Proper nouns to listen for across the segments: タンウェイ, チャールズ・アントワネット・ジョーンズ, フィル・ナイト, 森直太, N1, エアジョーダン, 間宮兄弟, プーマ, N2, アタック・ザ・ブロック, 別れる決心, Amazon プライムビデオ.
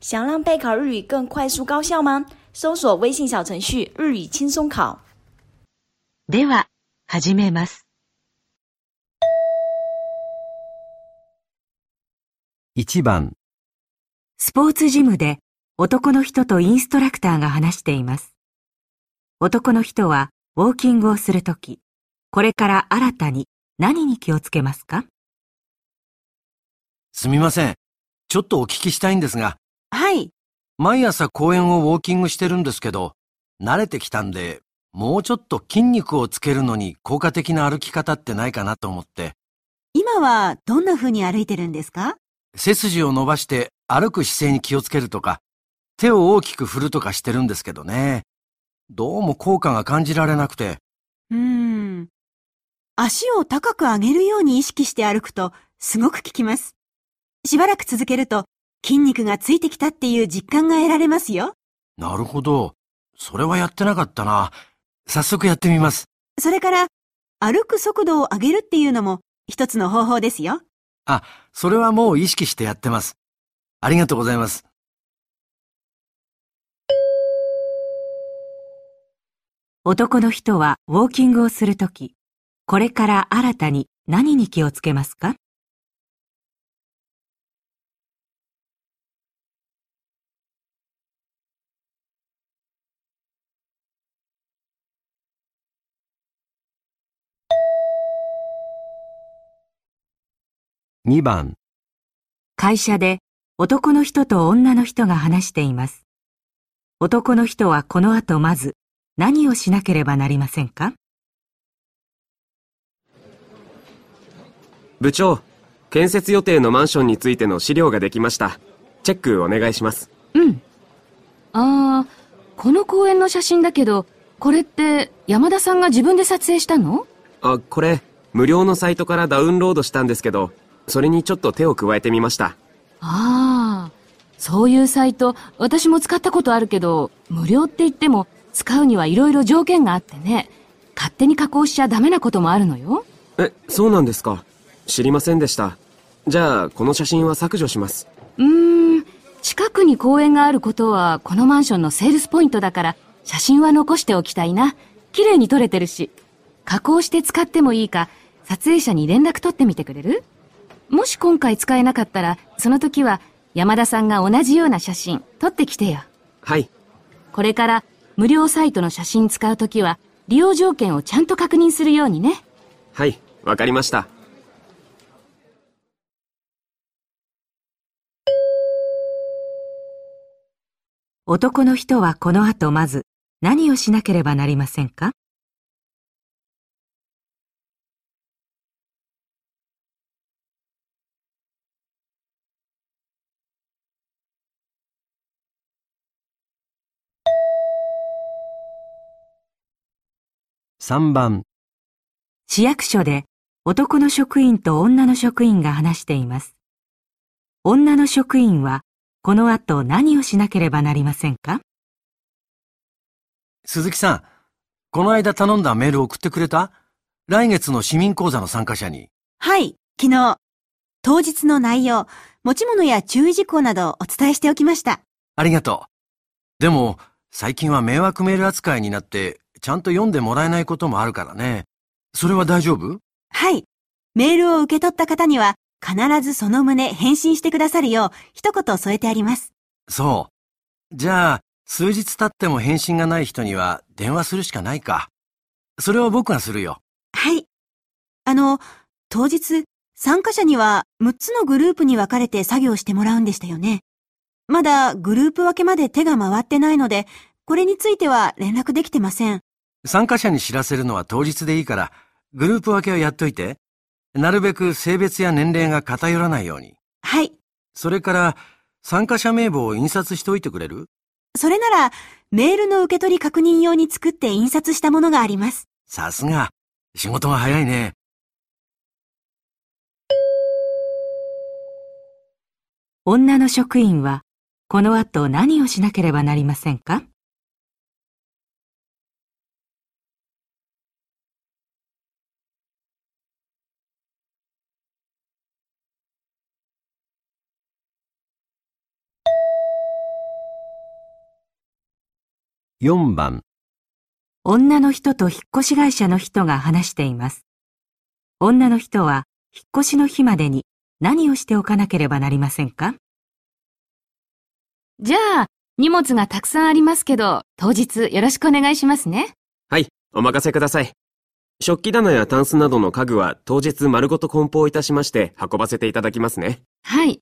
想让备考日语更快速高效吗？搜索微信小程序日语轻松考。では、始めます。1番。スポーツジムで男の人とインストラクターが話しています。男の人はウォーキングをするとき、これから新たに何に気をつけますか？すみません。ちょっとお聞きしたいんですが。はい。毎朝公園をウォーキングしてるんですけど、慣れてきたんで、もうちょっと筋肉をつけるのに効果的な歩き方ってないかなと思って。今はどんな風に歩いてるんですか？背筋を伸ばして歩く姿勢に気をつけるとか、手を大きく振るとかしてるんですけどね。どうも効果が感じられなくて。足を高く上げるように意識して歩くとすごく効きます。しばらく続けると筋肉がついてきたっていう実感が得られますよ。なるほど。それはやってなかったな。早速やってみます。それから、歩く速度を上げるっていうのも一つの方法ですよ。あ、それはもう意識してやってます。ありがとうございます。男の人はウォーキングをするとき、これから新たに何に気をつけますか？2番。会社で男の人と女の人が話しています。男の人はこの後まず何をしなければなりませんか？部長、建設予定のマンションについての資料ができました。チェックお願いします。うん。この公園の写真だけど、これって山田さんが自分で撮影したの？あ、これ無料のサイトからダウンロードしたんですけど、それにちょっと手を加えてみました。ああ、そういうサイト、私も使ったことあるけど、無料って言っても使うにはいろいろ条件があってね、勝手に加工しちゃダメなこともあるのよ。え、そうなんですか。知りませんでした。じゃあ、この写真は削除します。近くに公園があることは、このマンションのセールスポイントだから、写真は残しておきたいな。綺麗に撮れてるし。加工して使ってもいいか、撮影者に連絡取ってみてくれる？もし今回使えなかったら、その時は山田さんが同じような写真撮ってきてよ。はい。これから無料サイトの写真使う時は、利用条件をちゃんと確認するようにね。はい、わかりました。男の人はこの後まず何をしなければなりませんか？3番。市役所で男の職員と女の職員が話しています。女の職員はこの後何をしなければなりませんか？鈴木さん、この間頼んだメール送ってくれた？来月の市民講座の参加者に。はい、昨日。当日の内容、持ち物や注意事項などお伝えしておきました。ありがとう。でも、最近は迷惑メール扱いになって、ちゃんと読んでもらえないこともあるからね。それは大丈夫？はい。メールを受け取った方には、必ずその旨返信してくださるよう、一言添えてあります。そう。じゃあ、数日経っても返信がない人には、電話するしかないか。それを僕がするよ。はい。当日、参加者には6つのグループに分かれて作業してもらうんでしたよね。まだグループ分けまで手が回ってないので、これについては連絡できてません。参加者に知らせるのは当日でいいから、グループ分けをやっといて、なるべく性別や年齢が偏らないように。はい。それから、参加者名簿を印刷しておいてくれる？それなら、メールの受け取り確認用に作って印刷したものがあります。さすが、仕事が早いね。女の職員は、この後何をしなければなりませんか？ 4番。女の人と引っ越し会社の人が話しています。女の人は引っ越しの日までに何をしておかなければなりませんか？じゃあ、荷物がたくさんありますけど、当日よろしくお願いしますね。はい、お任せください。食器棚やタンスなどの家具は当日丸ごと梱包いたしまして運ばせていただきますね。はい。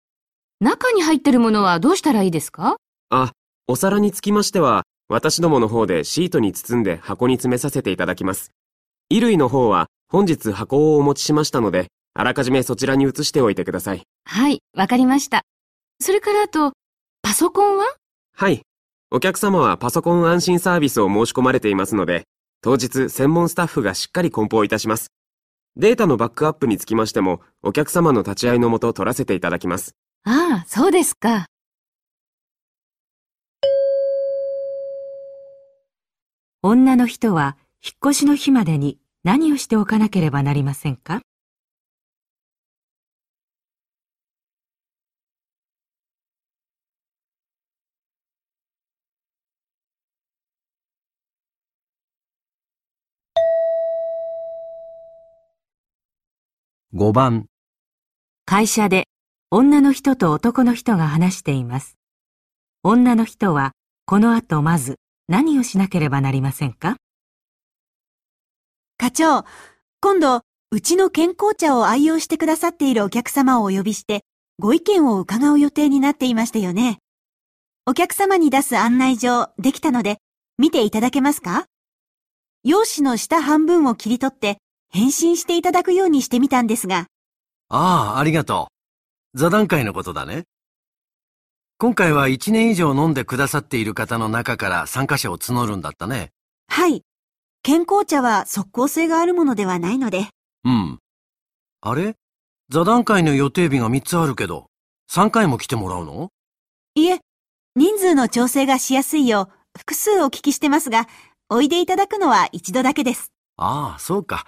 中に入ってるものはどうしたらいいですか？あ、お皿につきましては、私どもの方でシートに包んで箱に詰めさせていただきます。衣類の方は本日箱をお持ちしましたので、あらかじめそちらに移しておいてください。はい、わかりました。それからあと、パソコンは？はい。お客様はパソコン安心サービスを申し込まれていますので、当日専門スタッフがしっかり梱包いたします。データのバックアップにつきましても、お客様の立ち会いのもと取らせていただきます。ああ、そうですか。女の人は引っ越しの日までに何をしておかなければなりませんか？5番。会社で女の人と男の人が話しています。女の人はこの後まず何をしなければなりませんか？課長、今度、うちの健康茶を愛用してくださっているお客様をお呼びして、ご意見を伺う予定になっていましたよね。お客様に出す案内状、できたので、見ていただけますか？用紙の下半分を切り取って、返信していただくようにしてみたんですが。ああ、ありがとう。座談会のことだね。今回は1年以上飲んでくださっている方の中から参加者を募るんだったね。はい。健康茶は即効性があるものではないので。うん。あれ？座談会の予定日が3つあるけど、3回も来てもらうの？いえ、人数の調整がしやすいよう、複数お聞きしてますが、おいでいただくのは一度だけです。ああ、そうか。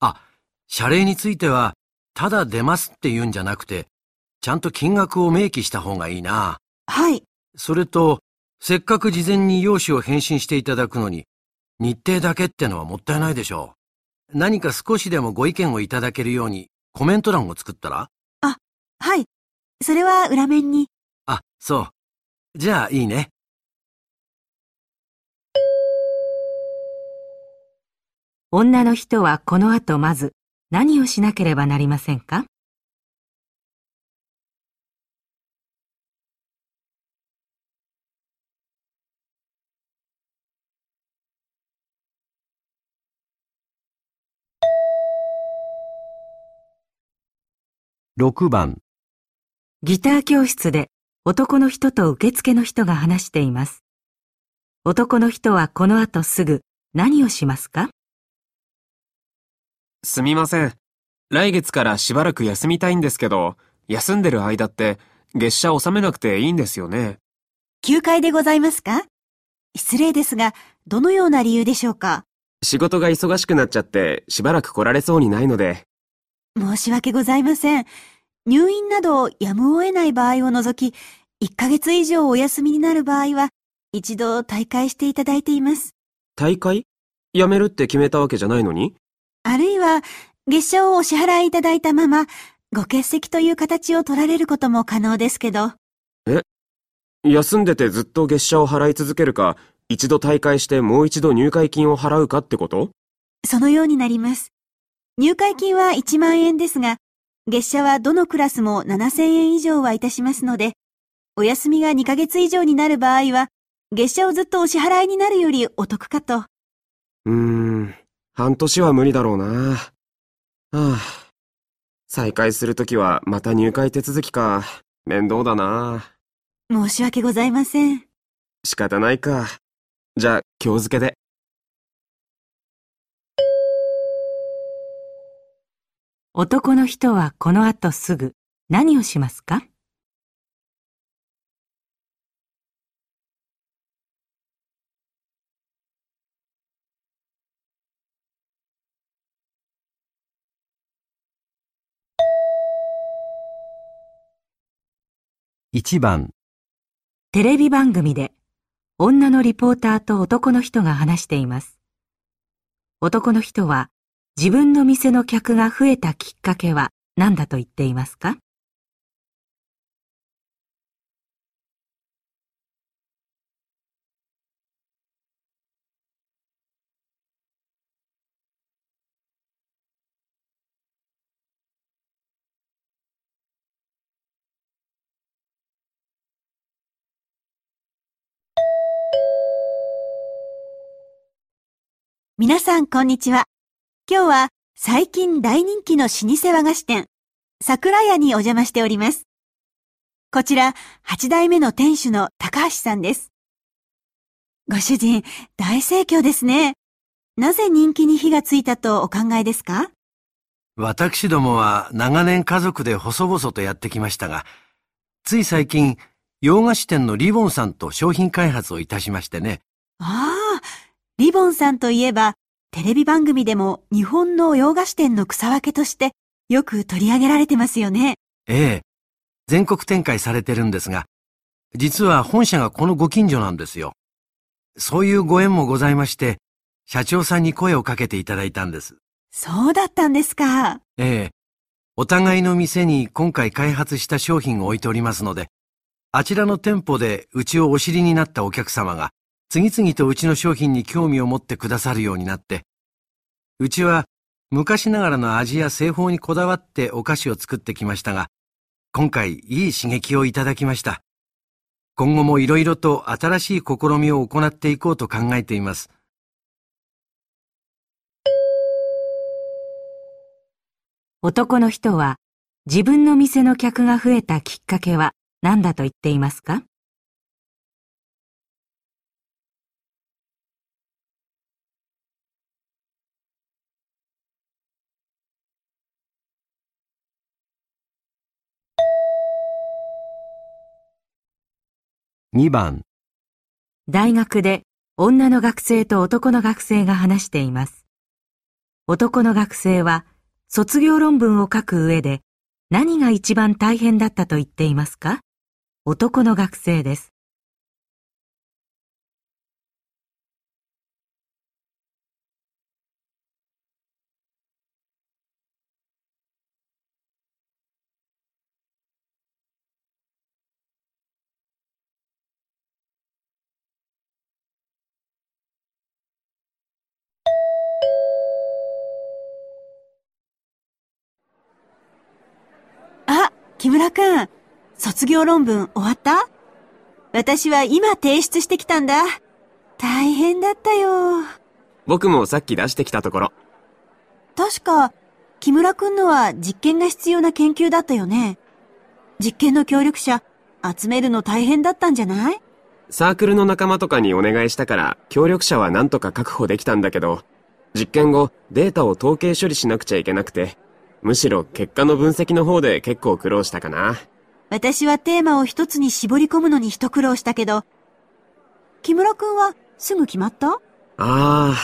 あ、謝礼については、ただ出ますって言うんじゃなくて、ちゃんと金額を明記した方がいいな。はい。それと、せっかく事前に用紙を返信していただくのに、日程だけってのはもったいないでしょう。何か少しでもご意見をいただけるようにコメント欄を作ったら？あ、はい。それは裏面に。あ、そう。じゃあいいね。女の人はこの後まず何をしなければなりませんか？6番。ギター教室で男の人と受付の人が話しています。男の人はこの後すぐ何をしますか？すみません。来月からしばらく休みたいんですけど、休んでる間って月謝納めなくていいんですよね。休会でございますか？失礼ですが、どのような理由でしょうか？仕事が忙しくなっちゃってしばらく来られそうにないので。申し訳ございません。入院などやむを得ない場合を除き、1ヶ月以上お休みになる場合は、一度退会していただいています。退会？辞めるって決めたわけじゃないのに？あるいは、月謝をお支払いいただいたまま、ご欠席という形を取られることも可能ですけど。え？休んでてずっと月謝を払い続けるか、一度退会してもう一度入会金を払うかってこと？そのようになります。入会金は1万円ですが、月謝はどのクラスも7000円以上はいたしますので、お休みが2ヶ月以上になる場合は、月謝をずっとお支払いになるよりお得かと。半年は無理だろうな。はあ、再開するときはまた入会手続きか。面倒だな。申し訳ございません。仕方ないか。じゃあ、今日付けで。男の人はこの後すぐ何をしますか？1番。テレビ番組で女のリポーターと男の人が話しています。男の人は、自分の店の客が増えたきっかけは何だと言っていますか？皆さん、こんにちは。今日は最近大人気の老舗和菓子店、桜屋にお邪魔しております。こちら、8代目の店主の高橋さんです。ご主人、大盛況ですね。なぜ人気に火がついたとお考えですか？私どもは長年家族で細々とやってきましたが、つい最近、洋菓子店のリボンさんと商品開発をいたしましてね。ああ、リボンさんといえば、テレビ番組でも日本の洋菓子店の草分けとしてよく取り上げられてますよね。ええ。全国展開されてるんですが、実は本社がこのご近所なんですよ。そういうご縁もございまして、社長さんに声をかけていただいたんです。そうだったんですか。ええ。お互いの店に今回開発した商品を置いておりますので、あちらの店舗でうちをお知りになったお客様が、次々とうちの商品に興味を持ってくださるようになって、うちは昔ながらの味や製法にこだわってお菓子を作ってきましたが、今回いい刺激をいただきました。今後もいろいろと新しい試みを行っていこうと考えています。男の人は自分の店の客が増えたきっかけは何だと言っていますか？2番、大学で女の学生と男の学生が話しています。男の学生は卒業論文を書く上で何が一番大変だったと言っていますか？男の学生です。木村くん、卒業論文終わった？私は今提出してきたんだ。大変だったよ。僕もさっき出してきたところ。確か、木村くんのは実験が必要な研究だったよね。実験の協力者、集めるの大変だったんじゃない？サークルの仲間とかにお願いしたから、協力者はなんとか確保できたんだけど、実験後、データを統計処理しなくちゃいけなくて、むしろ結果の分析の方で結構苦労したかな。私はテーマを一つに絞り込むのに一苦労したけど、木村くんはすぐ決まった？ああ、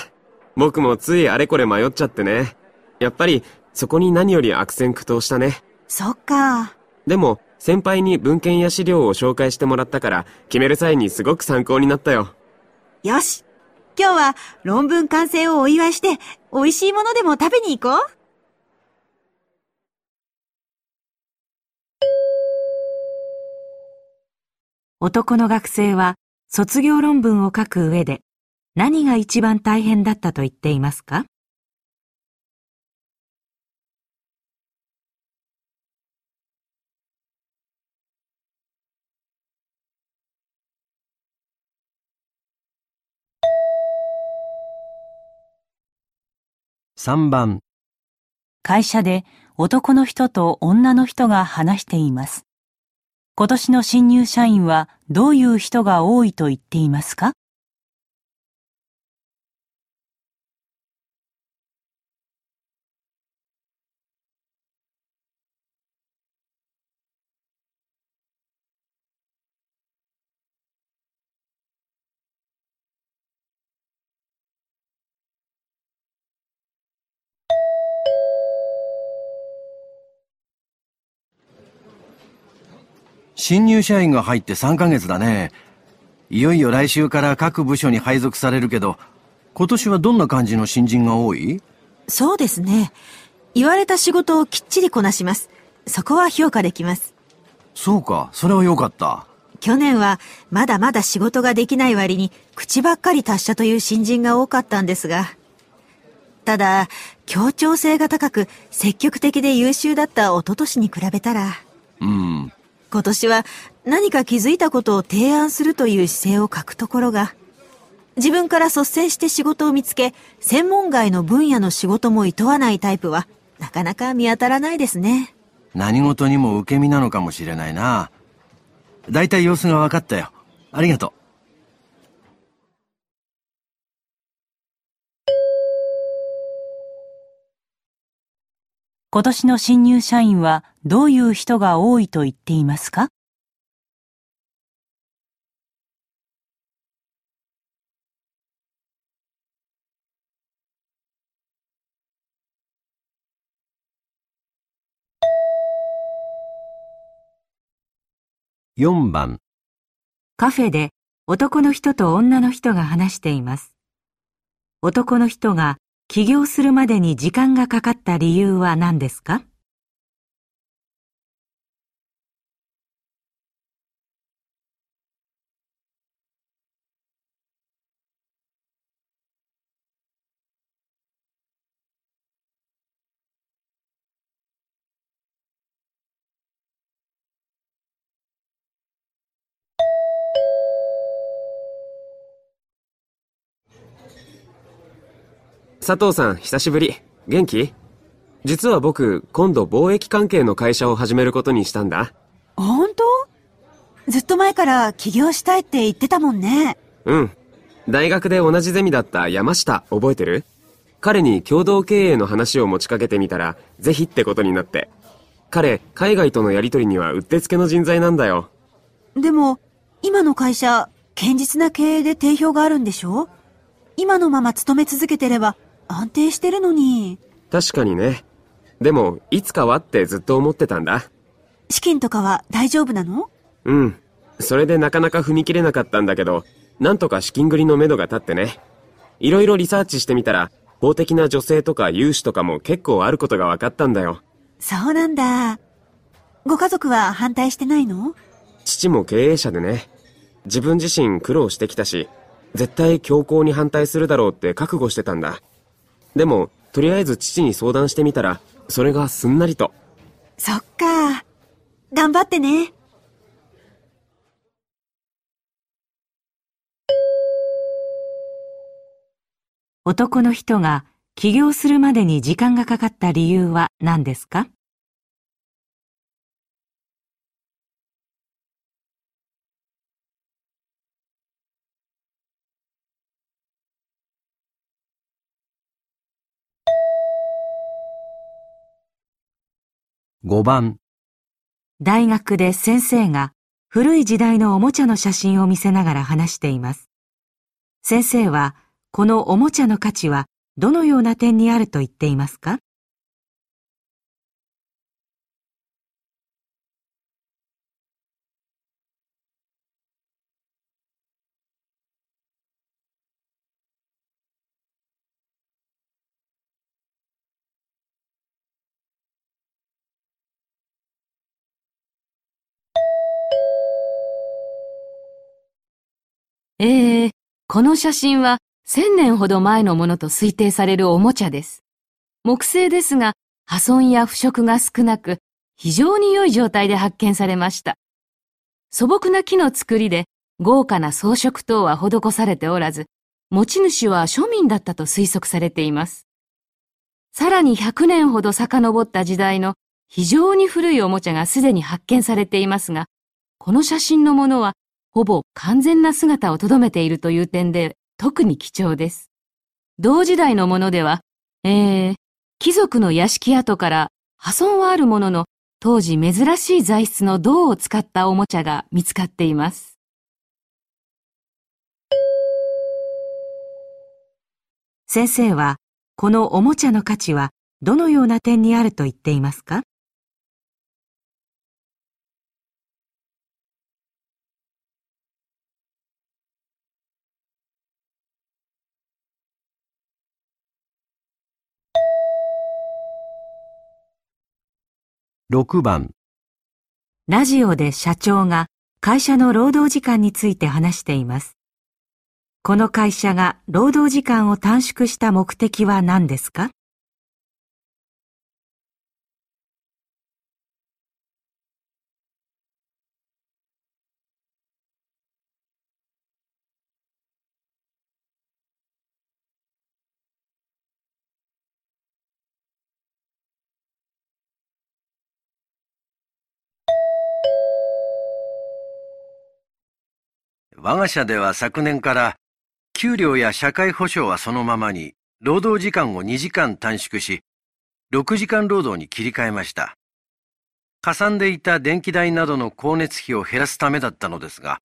僕もついあれこれ迷っちゃってね。やっぱりそこに何より悪戦苦闘したね。そっか。でも先輩に文献や資料を紹介してもらったから決める際にすごく参考になったよ。よし、今日は論文完成をお祝いして美味しいものでも食べに行こう。男の学生は卒業論文を書く上で何が一番大変だったと言っていますか？3番、会社で男の人と女の人が話しています。今年の新入社員はどういう人が多いと言っていますか？新入社員が入って3ヶ月だね。いよいよ来週から各部署に配属されるけど、今年はどんな感じの新人が多い？そうですね。言われた仕事をきっちりこなします。そこは評価できます。そうか、それは良かった。去年はまだまだ仕事ができない割に口ばっかり達者という新人が多かったんですが、ただ協調性が高く積極的で優秀だった一昨年に比べたら、今年は何か気づいたことを提案するという姿勢を欠くところが、自分から率先して仕事を見つけ、専門外の分野の仕事も厭わないタイプはなかなか見当たらないですね。何事にも受け身なのかもしれないな。だいたい様子が分かったよ。ありがとう。今年の新入社員はどういう人が多いと言っていますか？4番。カフェで男の人と女の人が話しています。男の人が起業するまでに時間がかかった理由は何ですか？佐藤さん、久しぶり。元気？実は僕、今度貿易関係の会社を始めることにしたんだ。本当？ずっと前から起業したいって言ってたもんね。うん。大学で同じゼミだった山下、覚えてる？彼に共同経営の話を持ちかけてみたら、ぜひってことになって。彼、海外とのやりとりにはうってつけの人材なんだよ。でも、今の会社、堅実な経営で定評があるんでしょ？今のまま勤め続けてれば、安定してるのに。確かにね。でもいつかはってずっと思ってたんだ。資金とかは大丈夫なの？うん。それでなかなか踏み切れなかったんだけど、なんとか資金繰りのめどが立ってね。いろいろリサーチしてみたら、法的な助成とか融資とかも結構あることが分かったんだよ。そうなんだ。ご家族は反対してないの？父も経営者でね。自分自身苦労してきたし、絶対強硬に反対するだろうって覚悟してたんだ。でも、とりあえず父に相談してみたら、それがすんなりと。そっか。頑張ってね。男の人が起業するまでに時間がかかった理由は何ですか？5番。大学で先生が古い時代のおもちゃの写真を見せながら話しています。先生はこのおもちゃの価値はどのような点にあると言っていますか？この写真は1000年ほど前のものと推定されるおもちゃです。木製ですが、破損や腐食が少なく、非常に良い状態で発見されました。素朴な木の作りで、豪華な装飾等は施されておらず、持ち主は庶民だったと推測されています。さらに100年ほど遡った時代の非常に古いおもちゃがすでに発見されていますが、この写真のものは、ほぼ完全な姿をとどめているという点で特に貴重です。同時代のものでは、貴族の屋敷跡から破損はあるものの、当時珍しい材質の銅を使ったおもちゃが見つかっています。先生は、このおもちゃの価値はどのような点にあると言っていますか？ 6番。ラジオで社長が会社の労働時間について話しています。この会社が労働時間を短縮した目的は何ですか？我が社では昨年から給料や社会保障はそのままに労働時間を2時間短縮し、6時間労働に切り替えました。かさんでいた電気代などの光熱費を減らすためだったのですが、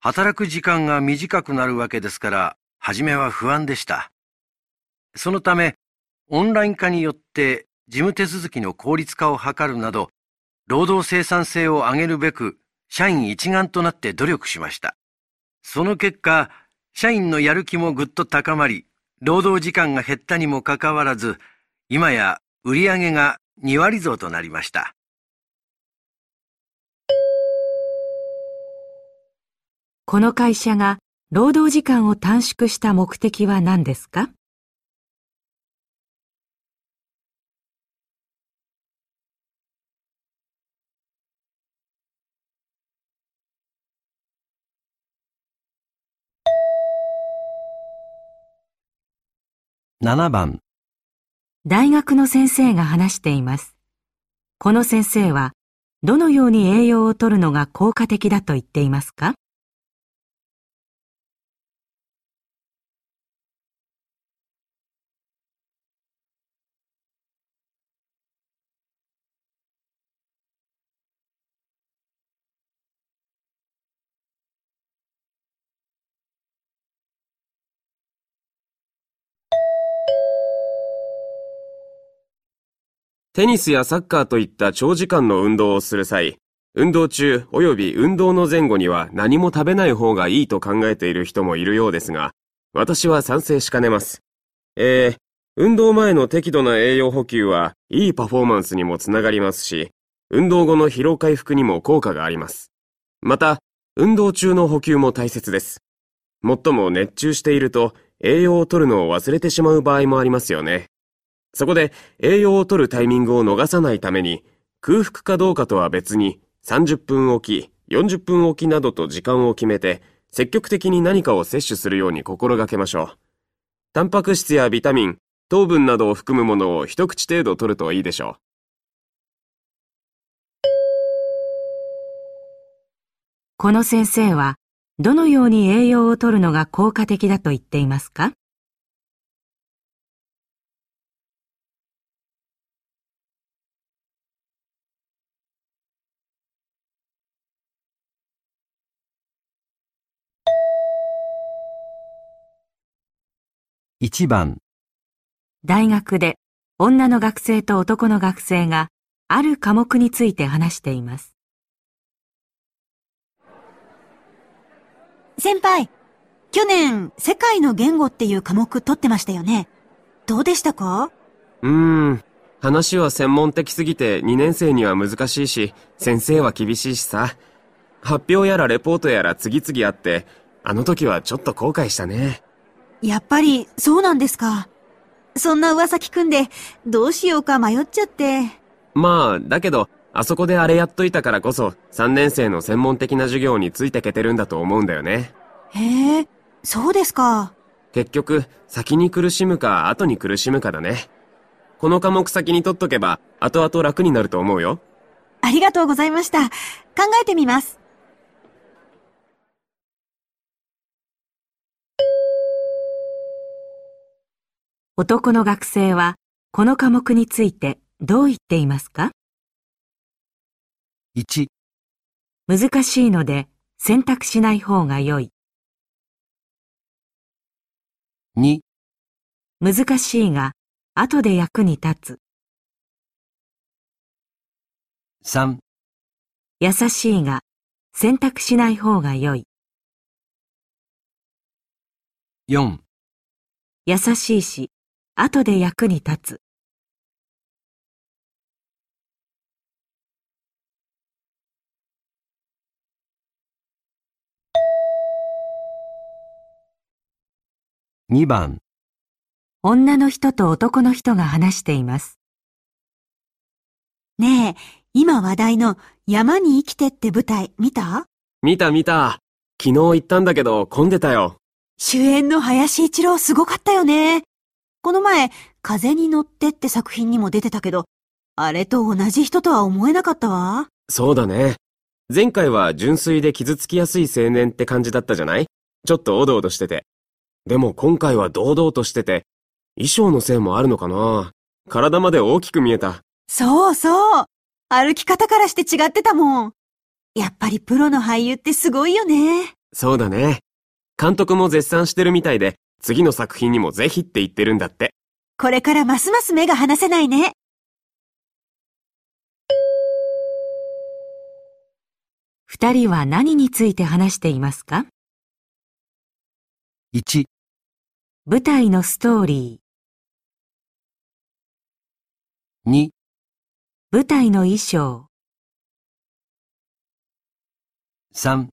働く時間が短くなるわけですから、初めは不安でした。そのため、オンライン化によって事務手続きの効率化を図るなど、労働生産性を上げるべく、社員一丸となって努力しました。その結果、社員のやる気もぐっと高まり、労働時間が減ったにもかかわらず、今や売上が2割増となりました。この会社が労働時間を短縮した目的は何ですか？7番。大学の先生が話しています。この先生はどのように栄養を摂るのが効果的だと言っていますか？テニスやサッカーといった長時間の運動をする際、運動中及び運動の前後には何も食べない方がいいと考えている人もいるようですが、私は賛成しかねます。運動前の適度な栄養補給はいいパフォーマンスにもつながりますし、運動後の疲労回復にも効果があります。また、運動中の補給も大切です。もっとも熱中していると栄養を摂るのを忘れてしまう場合もありますよね。そこで栄養を摂るタイミングを逃さないために、空腹かどうかとは別に30分おき、40分おきなどと時間を決めて、積極的に何かを摂取するように心がけましょう。タンパク質やビタミン、糖分などを含むものを一口程度摂るといいでしょう。この先生はどのように栄養を摂るのが効果的だと言っていますか？1番。大学で女の学生と男の学生がある科目について話しています。先輩、去年世界の言語っていう科目取ってましたよね。どうでしたか？話は専門的すぎて2年生には難しいし、先生は厳しいしさ。発表やらレポートやら次々あって、あの時はちょっと後悔したね。やっぱりそうなんですか。そんな噂聞くんでどうしようか迷っちゃって。まあ、だけどあそこであれやっといたからこそ3年生の専門的な授業についてけてるんだと思うんだよね。へえ、そうですか。結局先に苦しむか後に苦しむかだね。この科目先に取っとけば後々楽になると思うよ。ありがとうございました。考えてみます。男の学生はこの科目についてどう言っていますか？ 1. 難しいので選択しない方が良い。 2. 難しいが後で役に立つ。 3. 優しいが選択しない方が良い。 4. 優しいし後で役に立つ。2番。女の人と男の人が話しています。ねえ、今話題の山に生きてって舞台見た？見た。昨日行ったんだけど混んでたよ。主演の林一郎すごかったよね。この前、風に乗ってって作品にも出てたけど、あれと同じ人とは思えなかったわ。そうだね。前回は純粋で傷つきやすい青年って感じだったじゃない？ちょっとおどおどしてて。でも今回は堂々としてて、衣装のせいもあるのかな。体まで大きく見えた。そうそう。歩き方からして違ってたもん。やっぱりプロの俳優ってすごいよね。そうだね。監督も絶賛してるみたいで、次の作品にもぜひって言ってるんだって。これからますます目が離せないね。二人は何について話していますか？1、舞台のストーリー。2、舞台の衣装。3、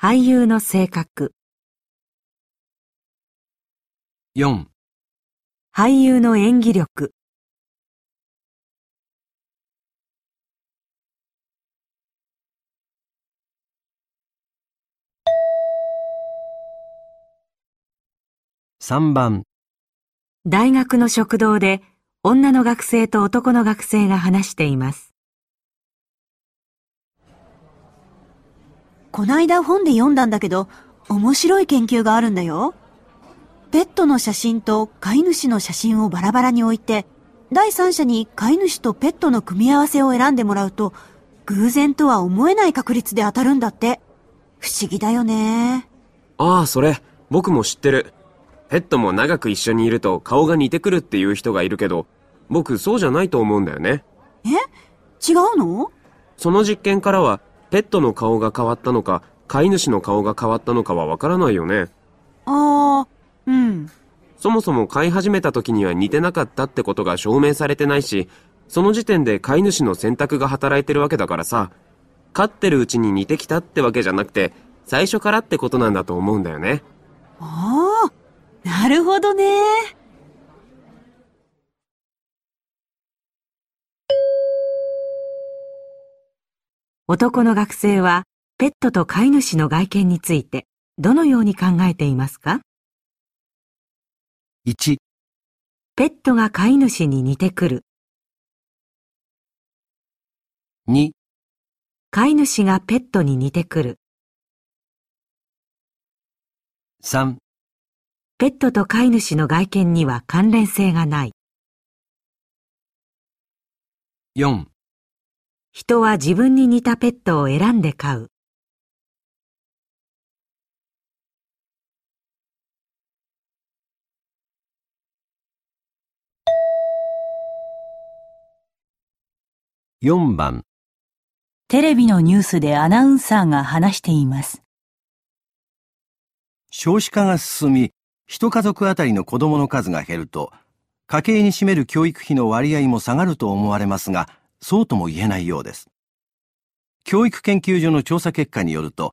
俳優の性格。4、俳優の演技力。3番。大学の食堂で女の学生と男の学生が話しています。こないだ本で読んだんだけど、面白い研究があるんだよ。ペットの写真と飼い主の写真をバラバラに置いて、第三者に飼い主とペットの組み合わせを選んでもらうと、偶然とは思えない確率で当たるんだって。不思議だよね。ああ、それ、僕も知ってる。ペットも長く一緒にいると顔が似てくるっていう人がいるけど、僕そうじゃないと思うんだよね。え？違うの？その実験からは、ペットの顔が変わったのか、飼い主の顔が変わったのかはわからないよね。ああ、うん。そもそも飼い始めた時には似てなかったってことが証明されてないし、その時点で飼い主の選択が働いてるわけだからさ、飼ってるうちに似てきたってわけじゃなくて、最初からってことなんだと思うんだよね。ああ、なるほどね。男の学生はペットと飼い主の外見についてどのように考えていますか？ 1、ペットが飼い主に似てくる。 2、飼い主がペットに似てくる。 3、ペットと飼い主の外見には関連性がない。 4、人は自分に似たペットを選んで飼う。4番。テレビのニュースでアナウンサーが話しています。少子化が進み、一家族あたりの子供の数が減ると、家計に占める教育費の割合も下がると思われますが、そうとも言えないようです。教育研究所の調査結果によると、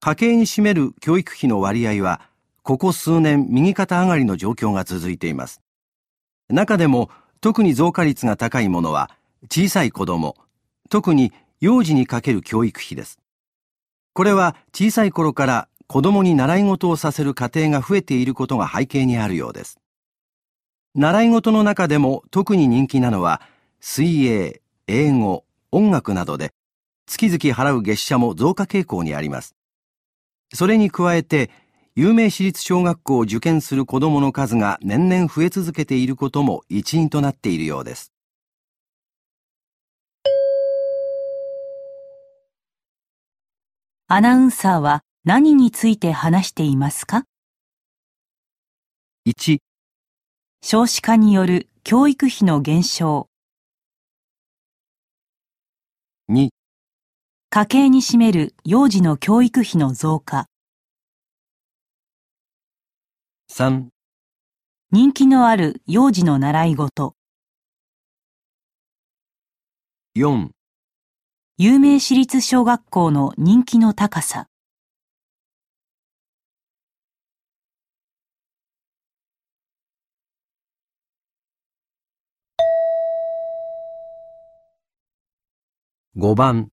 家計に占める教育費の割合は、ここ数年右肩上がりの状況が続いています。中でも、特に増加率が高いものは、小さい子供、特に幼児にかける教育費です。これは小さい頃から子供に習い事をさせる家庭が増えていることが背景にあるようです。習い事の中でも特に人気なのは、水泳、英語、音楽などで、月々払う月謝も増加傾向にあります。それに加えて、有名私立小学校を受験する子供の数が年々増え続けていることも一因となっているようです。アナウンサーは何について話していますか？ 1、少子化による教育費の減少。2、家計に占める幼児の教育費の増加。3、人気のある幼児の習い事。4、有名私立小学校の人気の高さ。5番。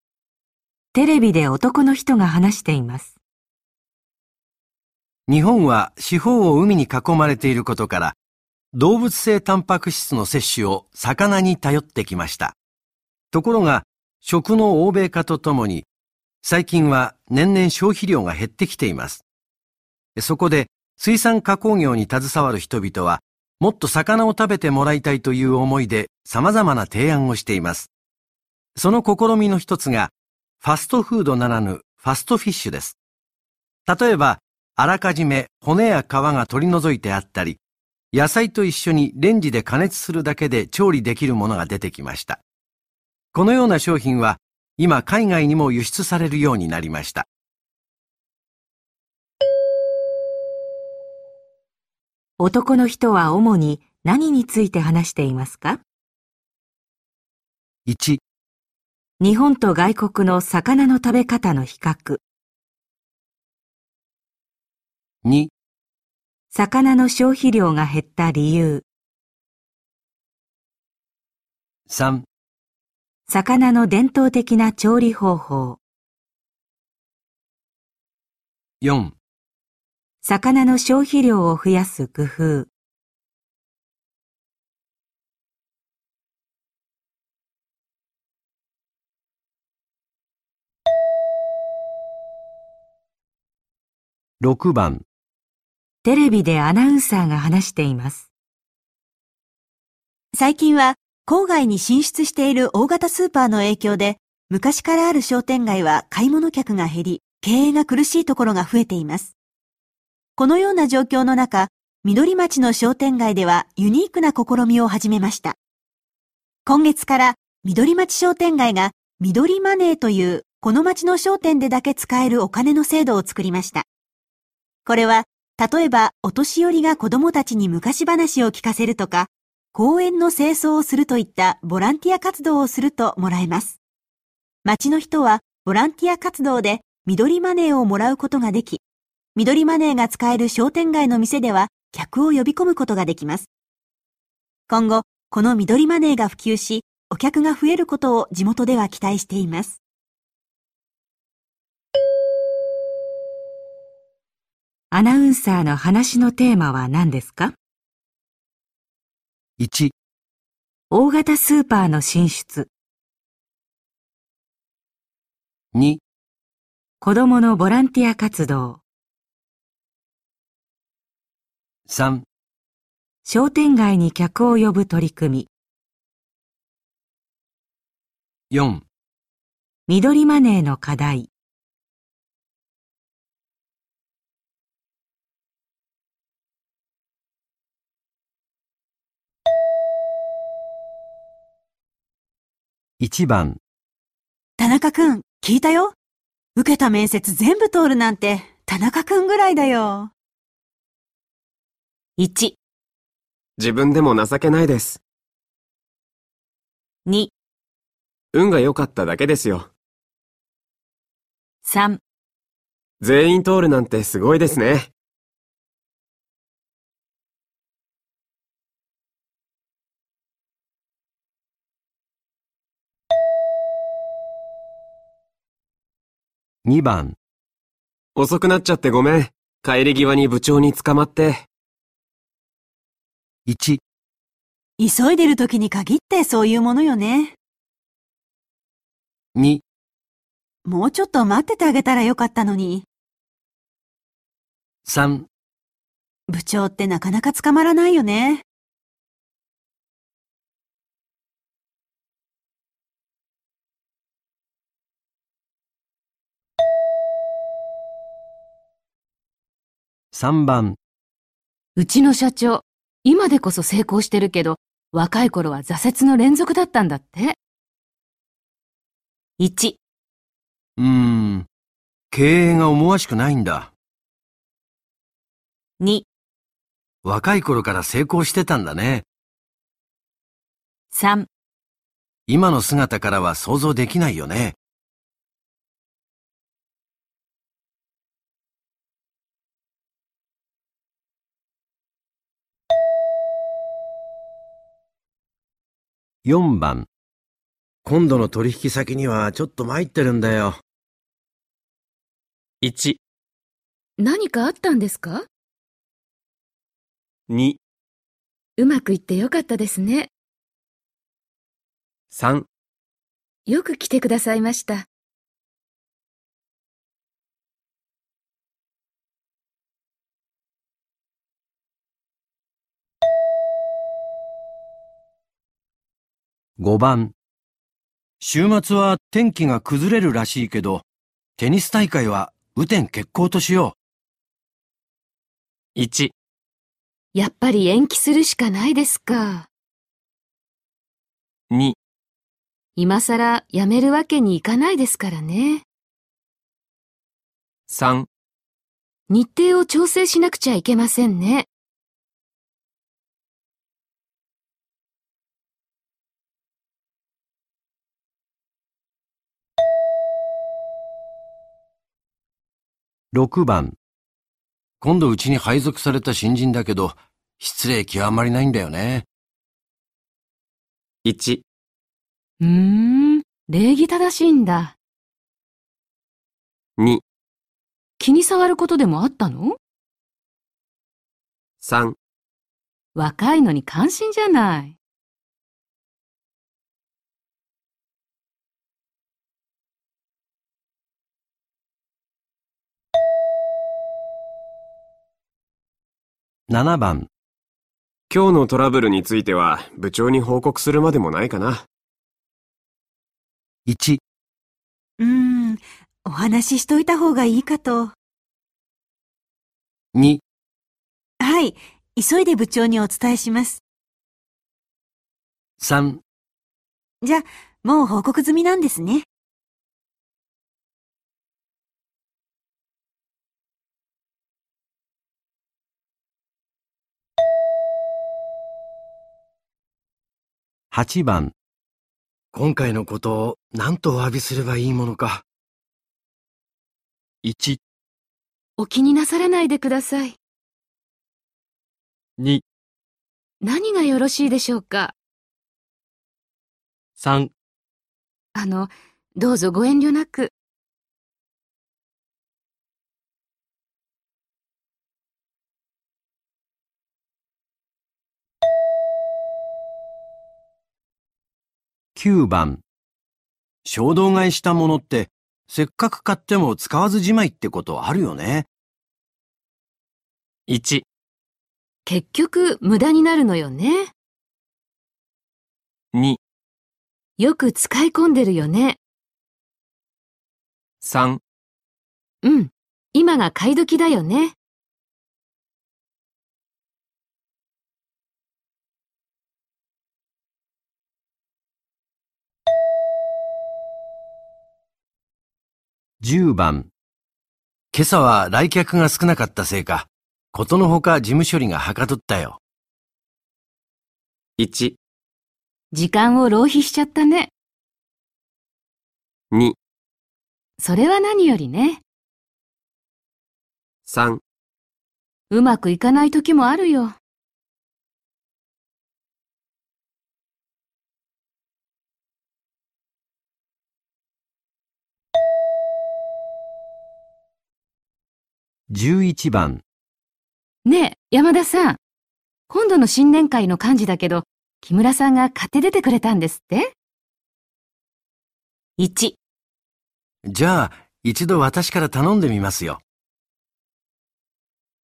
テレビで男の人が話しています。日本は四方を海に囲まれていることから、動物性タンパク質の摂取を魚に頼ってきました。ところが、食の欧米化とともに、最近は年々消費量が減ってきています。そこで、水産加工業に携わる人々は、もっと魚を食べてもらいたいという思いで様々な提案をしています。その試みの一つが、ファストフードならぬファストフィッシュです。例えば、あらかじめ骨や皮が取り除いてあったり、野菜と一緒にレンジで加熱するだけで調理できるものが出てきました。このような商品は、今海外にも輸出されるようになりました。男の人は主に何について話していますか？ 1. 日本と外国の魚の食べ方の比較。 2. 魚の消費量が減った理由。 3. 魚の伝統的な調理方法。 4. 魚の消費量を増やす工夫。6番。テレビでアナウンサーが話しています。最近は郊外に進出している大型スーパーの影響で、昔からある商店街は買い物客が減り、経営が苦しいところが増えています。このような状況の中、緑町の商店街ではユニークな試みを始めました。今月から緑町商店街が緑マネーというこの町の商店でだけ使えるお金の制度を作りました。これは、例えばお年寄りが子どもたちに昔話を聞かせるとか、公園の清掃をするといったボランティア活動をするともらえます。町の人はボランティア活動で緑マネーをもらうことができ、緑マネーが使える商店街の店では客を呼び込むことができます。今後、この緑マネーが普及し、お客が増えることを地元では期待しています。アナウンサーの話のテーマは何ですか？ 1. 大型スーパーの進出。 2. 子どものボランティア活動。3. 商店街に客を呼ぶ取り組み。4. 緑マネーの課題。1番。田中くん、聞いたよ。受けた面接全部通るなんて、田中くんぐらいだよ。1. 自分でも情けないです。2. 運が良かっただけですよ。3. 全員通るなんてすごいですね。2番。遅くなっちゃってごめん。帰り際に部長に捕まって。1. 急いでる時に限ってそういうものよね。 2. もうちょっと待っててあげたらよかったのに。 3. 部長ってなかなか捕まらないよね。3番。うちの社長、今でこそ成功してるけど、若い頃は挫折の連続だったんだって。1. 経営が思わしくないんだ。 2. 若い頃から成功してたんだね。 3. 今の姿からは想像できないよね。4番。今度の取引先にはちょっと参ってるんだよ。1、何かあったんですか？2、うまくいってよかったですね。3、よく来てくださいました。5番、週末は天気が崩れるらしいけど、テニス大会は雨天決行としよう。1、やっぱり延期するしかないですか。2、今さらやめるわけにいかないですからね。3、日程を調整しなくちゃいけませんね。6番、今度うちに配属された新人だけど、失礼極まりないんだよね。1、礼儀正しいんだ。2、気に障ることでもあったの？3、若いのに関心じゃない。7番、今日のトラブルについては部長に報告するまでもないかな。1、お話ししといた方がいいかと。2、はい、急いで部長にお伝えします。3、じゃ、もう報告済みなんですね。8番、今回のことを何とお詫びすればいいものか。1、お気になさらないでください。2、何がよろしいでしょうか。3、どうぞご遠慮なく。9番、衝動買いしたものって、せっかく買っても使わずじまいってことあるよね。1、結局無駄になるのよね。2、よく使い込んでるよね。3、今が買い時だよね。10番、今朝は来客が少なかったせいか、ことのほか事務処理がはかどったよ。1、時間を浪費しちゃったね。2、それは何よりね。3、うまくいかない時もあるよ。11番、ねえ、山田さん。今度の新年会の幹事だけど、木村さんが買って出てくれたんですって？ 1、じゃあ、一度私から頼んでみますよ。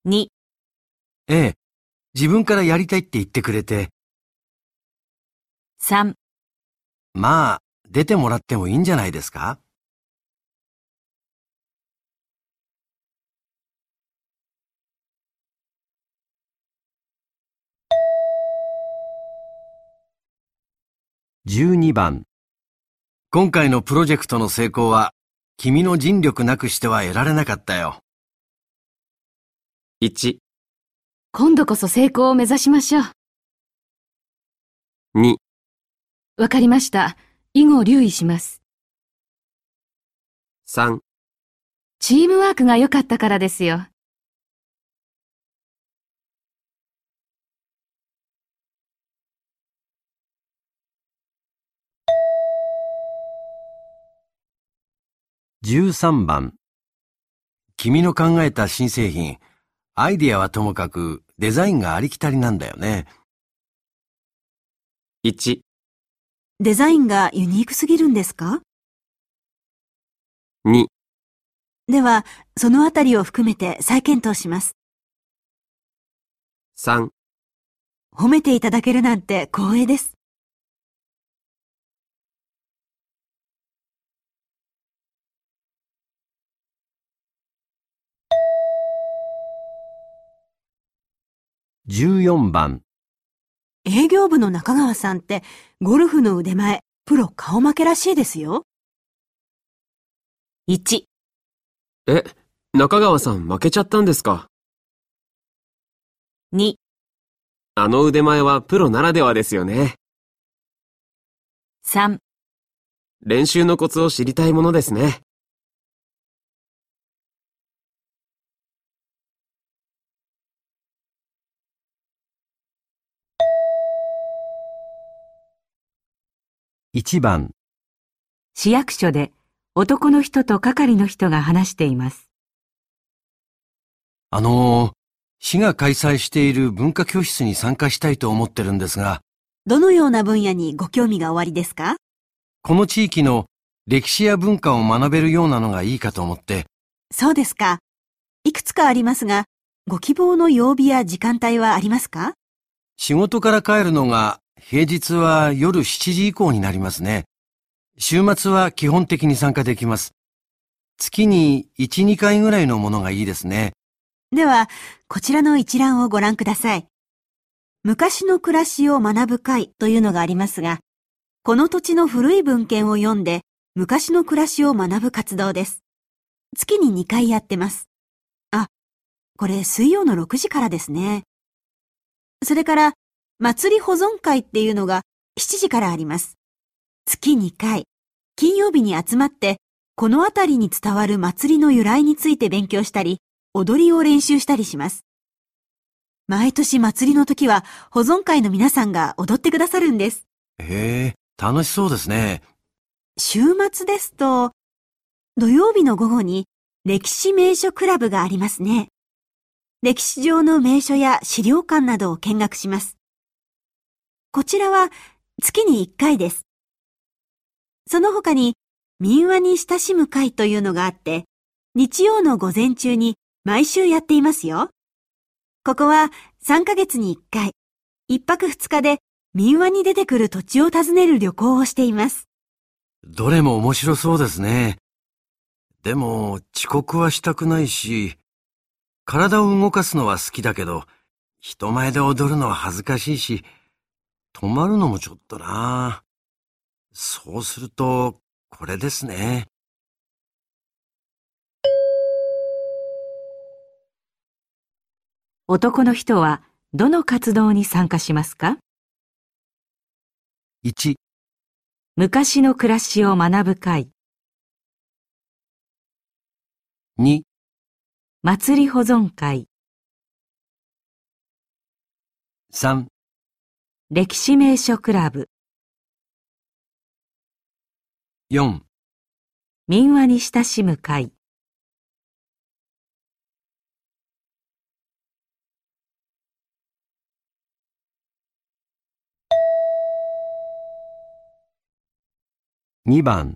2、ええ、自分からやりたいって言ってくれて。3、まあ、出てもらってもいいんじゃないですか？12番、今回のプロジェクトの成功は、君の尽力なくしては得られなかったよ。1、今度こそ成功を目指しましょう。2、わかりました。以後留意します。3、チームワークが良かったからですよ。13番。君の考えた新製品、アイディアはともかくデザインがありきたりなんだよね。1、デザインがユニークすぎるんですか？2、では、そのあたりを含めて再検討します。3、褒めていただけるなんて光栄です。14番。営業部の中川さんってゴルフの腕前、プロ顔負けらしいですよ。1、中川さん負けちゃったんですか？2、あの腕前はプロならではですよね。3、練習のコツを知りたいものですね。1番。市役所で男の人と係の人が話しています。市が開催している文化教室に参加したいと思ってるんですが。どのような分野にご興味がおありですか？この地域の歴史や文化を学べるようなのがいいかと思って。そうですか。いくつかありますが、ご希望の曜日や時間帯はありますか？仕事から帰るのが平日は夜7時以降になりますね。週末は基本的に参加できます。月に 1,2 回ぐらいのものがいいですね。では、こちらの一覧をご覧ください。昔の暮らしを学ぶ会というのがありますが、この土地の古い文献を読んで、昔の暮らしを学ぶ活動です。月に2回やってます。あ、これ水曜の6時からですね。それから、祭り保存会っていうのが7時からあります。月2回、金曜日に集まって、この辺りに伝わる祭りの由来について勉強したり、踊りを練習したりします。毎年祭りの時は保存会の皆さんが踊ってくださるんです。へえ、楽しそうですね。週末ですと、土曜日の午後に歴史名所クラブがありますね。歴史上の名所や資料館などを見学します。こちらは月に1回です。その他に民話に親しむ会というのがあって、日曜の午前中に毎週やっていますよ。ここは3ヶ月に1回、1泊2日で民話に出てくる土地を訪ねる旅行をしています。どれも面白そうですね。でも遅刻はしたくないし、体を動かすのは好きだけど、人前で踊るのは恥ずかしいし、止まるのもちょっとな。そうすると、これですね。男の人は、どの活動に参加しますか？ 1、昔の暮らしを学ぶ会。 2、祭り保存会。 3、歴史名所クラブ。 4、民話に親しむ会。2番。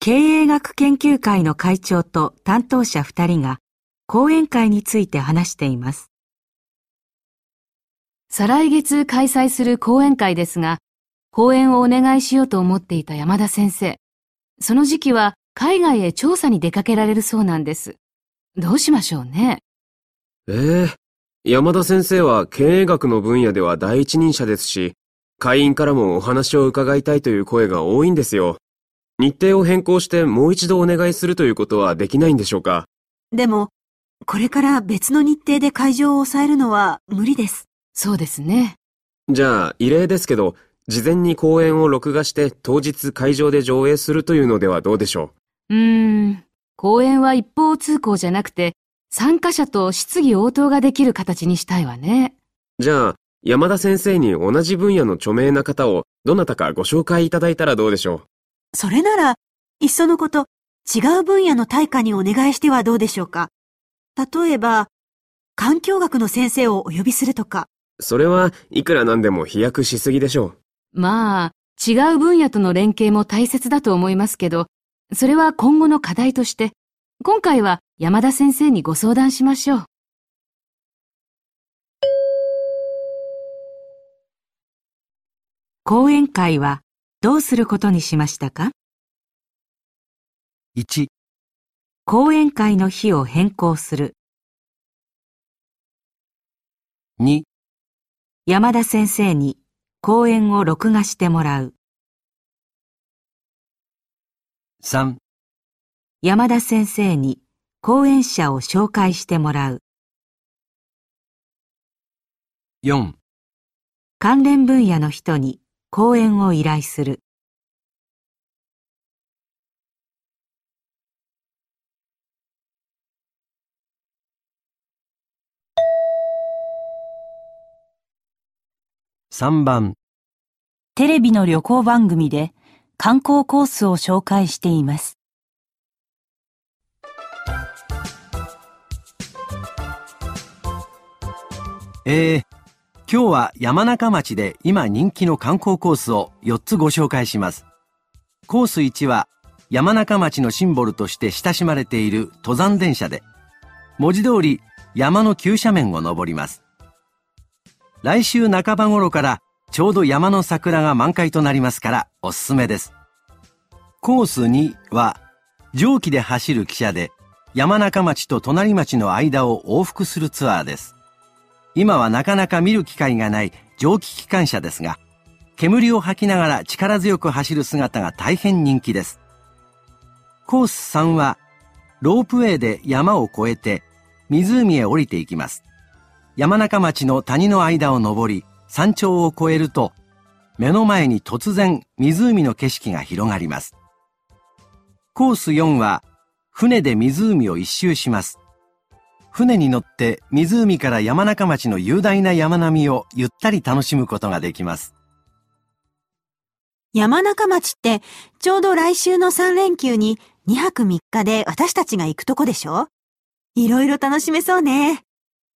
経営学研究会の会長と担当者2人が講演会について話しています。再来月開催する講演会ですが、講演をお願いしようと思っていた山田先生。その時期は海外へ調査に出かけられるそうなんです。どうしましょうね。山田先生は経営学の分野では第一人者ですし、会員からもお話を伺いたいという声が多いんですよ。日程を変更してもう一度お願いするということはできないんでしょうか？でも、これから別の日程で会場を抑えるのは無理です。そうですね。じゃあ、異例ですけど、事前に講演を録画して当日会場で上映するというのではどうでしょう？講演は一方通行じゃなくて、参加者と質疑応答ができる形にしたいわね。じゃあ、山田先生に同じ分野の著名な方をどなたかご紹介いただいたらどうでしょう？それなら、いっそのこと、違う分野の大家にお願いしてはどうでしょうか。例えば、環境学の先生をお呼びするとか。それはいくらなんでも飛躍しすぎでしょう。まあ、違う分野との連携も大切だと思いますけど、それは今後の課題として、今回は山田先生にご相談しましょう。講演会はどうすることにしましたか？ 1. 講演会の日を変更する。 2. 山田先生に講演を録画してもらう。 3. 山田先生に講演者を紹介してもらう。 4. 関連分野の人に講演を依頼する。3番、テレビの旅行番組で観光コースを紹介しています。今日は山中町で今人気の観光コースを4つご紹介します。コース1は山中町のシンボルとして親しまれている登山電車で、文字通り山の急斜面を登ります。来週半ば頃からちょうど山の桜が満開となりますからおすすめです。コース2は蒸気で走る汽車で山中町と隣町の間を往復するツアーです。今はなかなか見る機会がない蒸気機関車ですが、煙を吐きながら力強く走る姿が大変人気です。コース3は、ロープウェイで山を越えて湖へ降りていきます。山中町の谷の間を登り、山頂を越えると、目の前に突然湖の景色が広がります。コース4は、船で湖を一周します。船に乗って湖から山中町の雄大な山並みをゆったり楽しむことができます。山中町ってちょうど来週の3連休に2泊3日で私たちが行くとこでしょ？いろいろ楽しめそうね。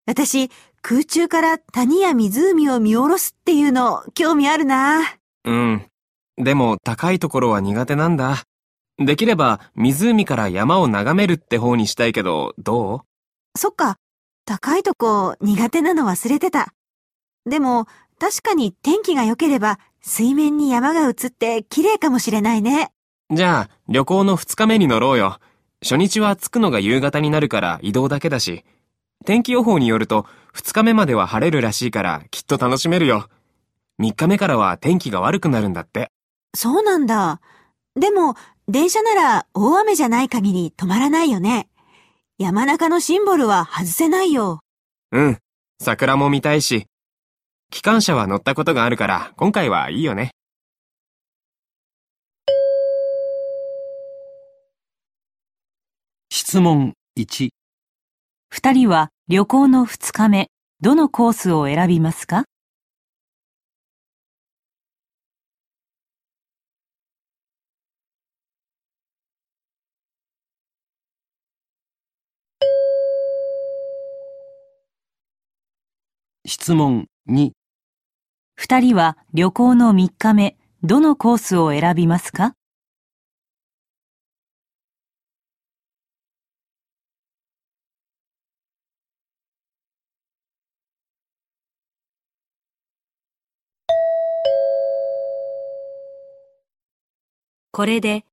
私、空中から谷や湖を見下ろすっていうの興味あるな。うん。でも高いところは苦手なんだ。できれば湖から山を眺めるって方にしたいけど、どう？そっか、高いとこ苦手なの忘れてた。でも、確かに天気が良ければ水面に山が映って綺麗かもしれないね。じゃあ、旅行の2日目に乗ろうよ。初日は着くのが夕方になるから移動だけだし。天気予報によると2日目までは晴れるらしいからきっと楽しめるよ。3日目からは天気が悪くなるんだって。そうなんだ。でも、電車なら大雨じゃない限り止まらないよね。山中のシンボルは外せないよ。うん。桜も見たいし。機関車は乗ったことがあるから、今回はいいよね。質問1。2人は旅行の2日目、どのコースを選びますか？質問2。2人は旅行の3日目、どのコースを選びますか？これで